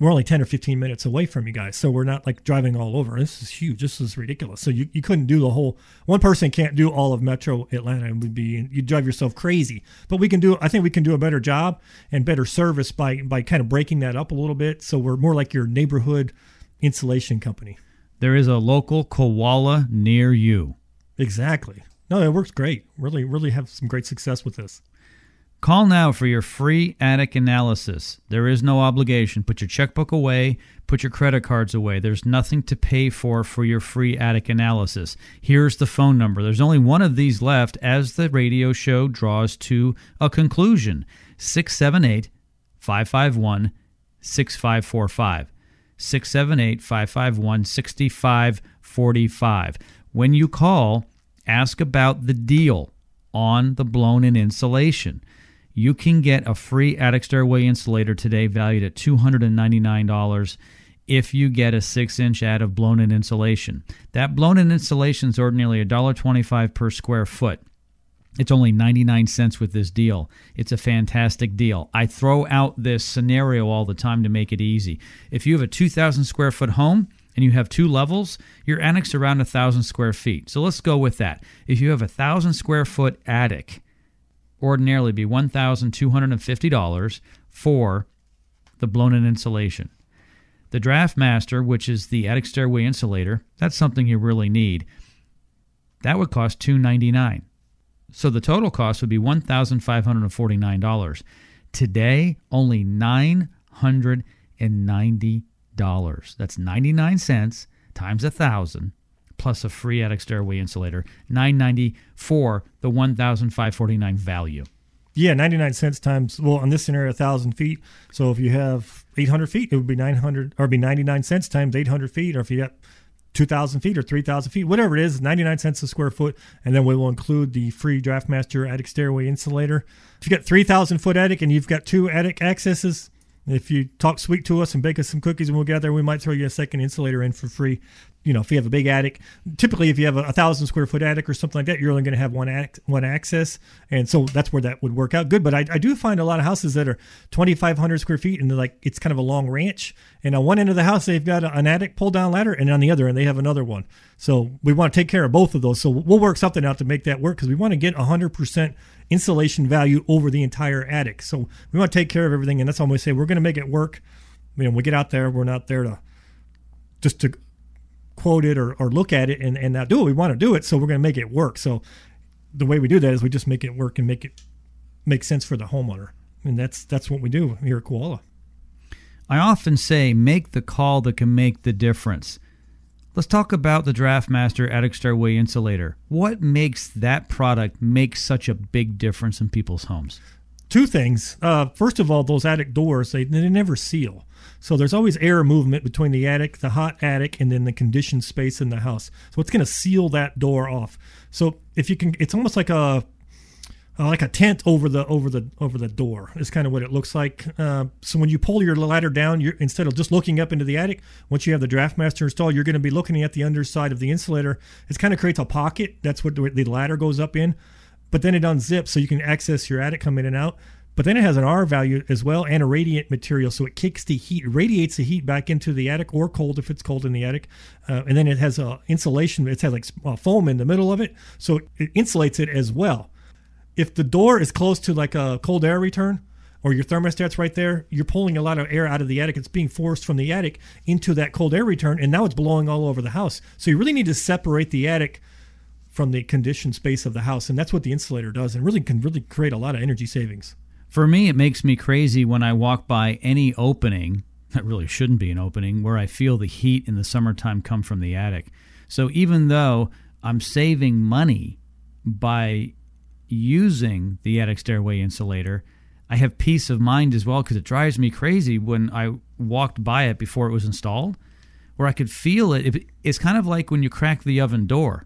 we're only ten or fifteen minutes away from you guys. So we're not like driving all over. This is huge. This is ridiculous. So you, you couldn't do the whole, one person can't do all of Metro Atlanta and would be, you'd drive yourself crazy, but we can do, I think we can do a better job and better service by, by kind of breaking that up a little bit. So we're more like your neighborhood insulation company. There is a local koala near you. Exactly. No, it works great. Really, really have some great success with this. Call now for your free attic analysis. There is no obligation. Put your checkbook away. Put your credit cards away. There's nothing to pay for for your free attic analysis. Here's the phone number. There's only one of these left as the radio show draws to a conclusion. six seven eight, five five one, six five four five. six seven eight, five five one, six five four five. When you call, ask about the deal on the blown-in insulation. You can get a free attic stairway insulator today valued at two hundred ninety-nine dollars if you get a six inch ad of blown-in insulation. That blown-in insulation is ordinarily one dollar and twenty-five cents per square foot. It's only ninety-nine cents with this deal. It's a fantastic deal. I throw out this scenario all the time to make it easy. If you have a two thousand square foot home and you have two levels, your attic's around one thousand square feet. So let's go with that. If you have a one thousand square foot attic, ordinarily be one thousand two hundred fifty dollars for the blown-in insulation. The DraftMaster, which is the attic stairway insulator, that's something you really need. That would cost two hundred ninety-nine dollars. So the total cost would be one thousand five hundred forty-nine dollars. Today, only nine hundred ninety dollars. That's ninety-nine cents times one thousand plus a free attic stairway insulator, nine ninety for the one thousand five hundred forty-nine dollars value. Yeah, ninety-nine cents times, well, on this scenario, one thousand feet. So if you have eight hundred feet, it would be nine hundred, or be ninety-nine cents times eight hundred feet. Or if you have two thousand feet or three thousand feet, whatever it is, ninety-nine cents a square foot. And then we will include the free DraftMaster attic stairway insulator. If you got three thousand foot attic and you've got two attic accesses, if you talk sweet to us and bake us some cookies and we'll get out there, we might throw you a second insulator in for free. You know, if you have a big attic, typically if you have a one thousand square foot attic or something like that, you're only going to have one act, one access. And so that's where that would work out good. But I, I do find a lot of houses that are twenty-five hundred square feet and they're like, it's kind of a long ranch. And on one end of the house, they've got an attic pull down ladder, and on the other end, they have another one. So we want to take care of both of those. So we'll work something out to make that work because we want to get one hundred percent insulation value over the entire attic. So we want to take care of everything. And that's why we say we're going to make it work. You know, when we get out there, we're not there to just to quote it or, or look at it and, and not do it. We want to do it, so we're going to make it work. So the way we do that is we just make it work and make it make sense for the homeowner. And that's that's what we do here at Koala. I often say make the call that can make the difference. Let's talk about the DraftMaster attic stairway insulator. What makes that product make such a big difference in people's homes? Two things. Uh, first of all, those attic doors, they, they never seal. So there's always air movement between the attic, the hot attic, and then the conditioned space in the house. So it's going to seal that door off. So if you can, it's almost like a uh, like a tent over the over the over the door. Is kind of what it looks like. Uh, so when you pull your ladder down, you're, instead of just looking up into the attic, once you have the DraftMaster installed, you're going to be looking at the underside of the insulator. It kind of creates a pocket. That's what the ladder goes up in. But then it unzips so you can access your attic, come in and out. But then it has an R value as well and a radiant material. So it kicks the heat, radiates the heat back into the attic, or cold if it's cold in the attic. Uh, and then it has a insulation. It's had like a foam in the middle of it. So it insulates it as well. If the door is close to like a cold air return or your thermostat's right there, you're pulling a lot of air out of the attic. It's being forced from the attic into that cold air return. And now it's blowing all over the house. So you really need to separate the attic from the conditioned space of the house. And that's what the insulator does. And really can really create a lot of energy savings. For me, it makes me crazy when I walk by any opening, that really shouldn't be an opening, where I feel the heat in the summertime come from the attic. So even though I'm saving money by using the attic stairway insulator, I have peace of mind as well because it drives me crazy when I walked by it before it was installed, where I could feel it. It's kind of like when you crack the oven door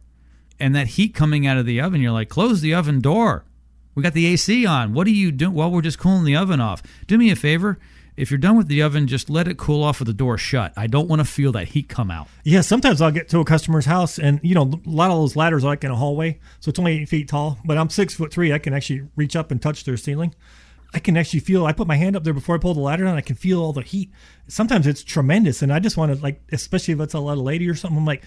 and that heat coming out of the oven, you're like, close the oven door. We got the A C on. What are you doing? Well, we're just cooling the oven off. Do me a favor. If you're done with the oven, just let it cool off with the door shut. I don't want to feel that heat come out. Yeah, sometimes I'll get to a customer's house, and, you know, a lot of those ladders are like in a hallway, so it's only eight feet tall. But I'm six foot three. I can actually reach up and touch their ceiling. I can actually feel, I put my hand up there before I pull the ladder down, I can feel all the heat. Sometimes it's tremendous, and I just want to, like, especially if it's a lot of lady or something, I'm like,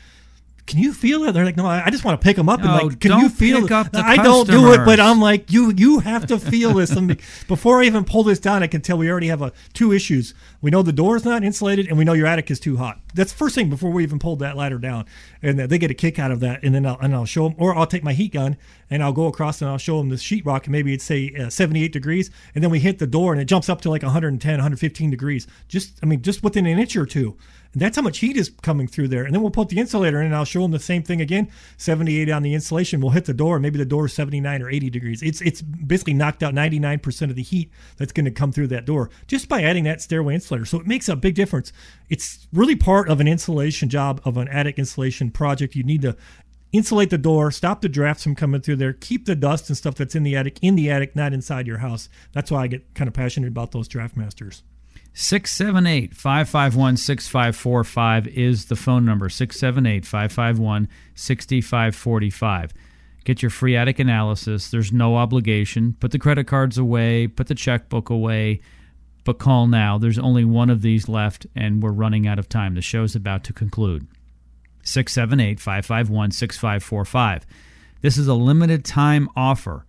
can you feel it? They're like, no, I just want to pick them up. No, and like, can you feel pick it? Up the I customers. Don't do it, but I'm like, you you have to feel this. And before I even pull this down, I can tell we already have a, two issues. We know the door's not insulated, and we know your attic is too hot. That's the first thing before we even pulled that ladder down. And they get a kick out of that, and then I'll, and I'll show them, or I'll take my heat gun, and I'll go across, and I'll show them the sheetrock, and maybe it's, say, uh, seventy-eight degrees, and then we hit the door, and it jumps up to like one hundred ten, one hundred fifteen degrees. Just, I mean, just within an inch or two. And that's how much heat is coming through there. And then we'll put the insulator in, and I'll show them the same thing again, seventy-eight on the insulation. We'll hit the door, and maybe the door is seventy-nine or eighty degrees. It's it's basically knocked out ninety-nine percent of the heat that's going to come through that door just by adding that stairway insulator. So it makes a big difference. It's really part of an insulation job, of an attic insulation project. You need to insulate the door, stop the drafts from coming through there, keep the dust and stuff that's in the attic in the attic, not inside your house. That's why I get kind of passionate about those DraftMasters. six seven eight, five five one, six five four five is the phone number, six seven eight, five five one, six five four five. Get your free attic analysis. There's no obligation. Put the credit cards away. Put the checkbook away. But call now. There's only one of these left, and we're running out of time. The show's about to conclude. six seven eight, five five one, six five four five. This is a limited time offer.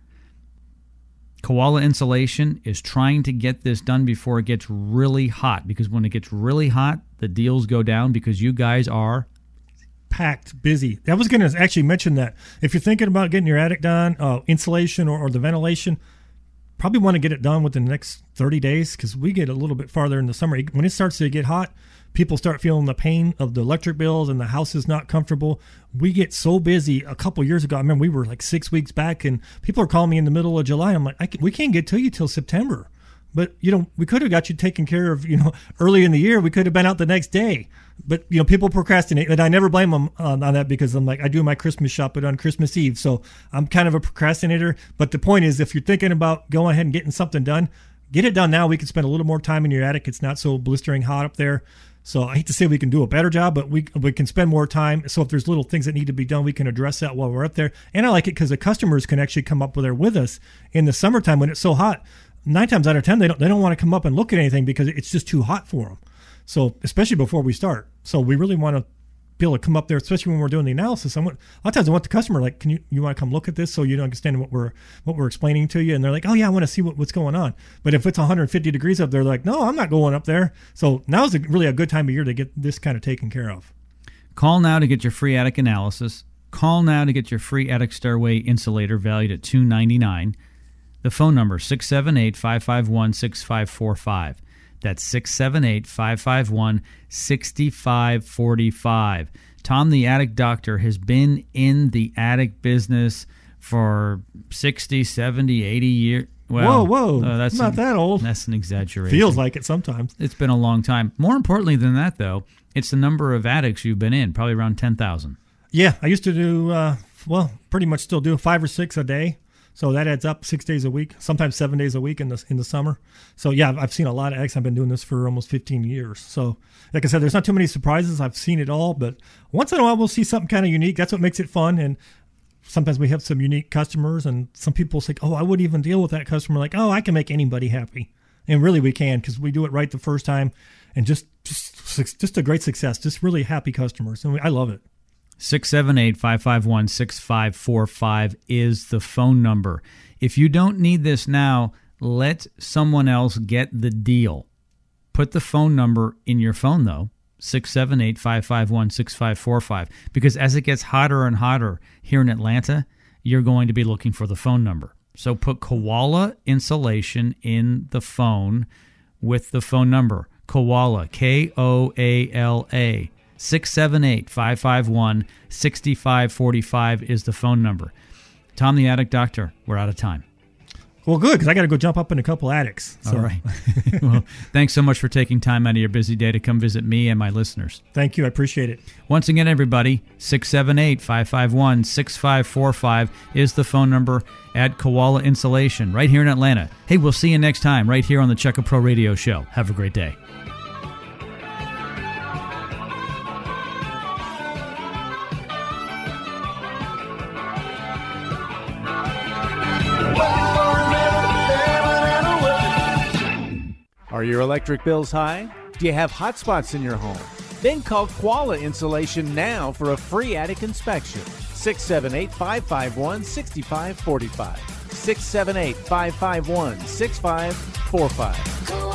Koala Insulation is trying to get this done before it gets really hot, because when it gets really hot, the deals go down because you guys are packed, busy. I was going to actually mention that. If you're thinking about getting your attic done, uh, insulation or, or the ventilation, probably want to get it done within the next thirty days, because we get a little bit farther in the summer. When it starts to get hot, people start feeling the pain of the electric bills, and the house is not comfortable. We get so busy. A couple years ago, I remember we were like six weeks back, and people are calling me in the middle of July. I'm like, I can, we can't get to you till September. But, you know, we could have got you taken care of, you know, early in the year. We could have been out the next day. But, you know, people procrastinate. And I never blame them on, on that, because I'm like, I do my Christmas shopping on Christmas Eve. So I'm kind of a procrastinator. But the point is, if you're thinking about going ahead and getting something done, get it done now. We can spend a little more time in your attic. It's not so blistering hot up there. So I hate to say we can do a better job, but we we can spend more time. So if there's little things that need to be done, we can address that while we're up there. And I like it because the customers can actually come up there with us in the summertime when it's so hot. Nine times out of ten, they don't they don't want to come up and look at anything because it's just too hot for them. So especially before we start. So we really want to be able to come up there, especially when we're doing the analysis. I want, a lot of times I want the customer, like, can you you want to come look at this so you understand what we're what we're explaining to you? And they're like, oh yeah, I want to see what, what's going on. But if it's one hundred fifty degrees up there, they're like, no, I'm not going up there. So now's a, really a good time of year to get this kind of taken care of. Call now to get your free attic analysis. Call now to get your free attic stairway insulator valued at two hundred ninety-nine dollars. The phone number, six seven eight, five five one, six five four five. That's six seven eight, five five one, six five four five. Tom the Attic Doctor has been in the attic business for sixty, seventy, eighty years. Well, whoa, whoa, uh, that's not an, that old. That's an exaggeration. Feels like it sometimes. It's been a long time. More importantly than that, though, it's the number of attics you've been in, probably around ten thousand. Yeah, I used to do, uh, well, pretty much still do five or six a day. So that adds up six days a week, sometimes seven days a week in the in the summer. So yeah, I've seen a lot of X. I've been doing this for almost fifteen years. So like I said, there's not too many surprises. I've seen it all, but once in a while we'll see something kind of unique. That's what makes it fun. And sometimes we have some unique customers, and some people say, "Oh, I wouldn't even deal with that customer." Like, "Oh, I can make anybody happy," and really we can, because we do it right the first time, and just just just a great success. Just really happy customers, and we, I love it. six seven eight, five five one, six five four five is the phone number. If you don't need this now, let someone else get the deal. Put the phone number in your phone, though, six seven eight, five five one, six five four five, because as it gets hotter and hotter here in Atlanta, you're going to be looking for the phone number. So put Koala Insulation in the phone with the phone number, Koala, K O A L A. six seven eight, five five one, six five four five is the phone number. Tom the Attic Doctor, we're out of time. Well, good, because I got to go jump up in a couple attics. So. All right. Well, thanks so much for taking time out of your busy day to come visit me and my listeners. Thank you. I appreciate it. Once again, everybody, six seven eight, five five one, six five four five is the phone number at Koala Insulation right here in Atlanta. Hey, we'll see you next time right here on the Checkapro Radio Show. Have a great day. Are your electric bills high? Do you have hot spots in your home? Then call Koala Insulation now for a free attic inspection. six seven eight, five five one, six five four five. six seven eight, five five one, six five four five.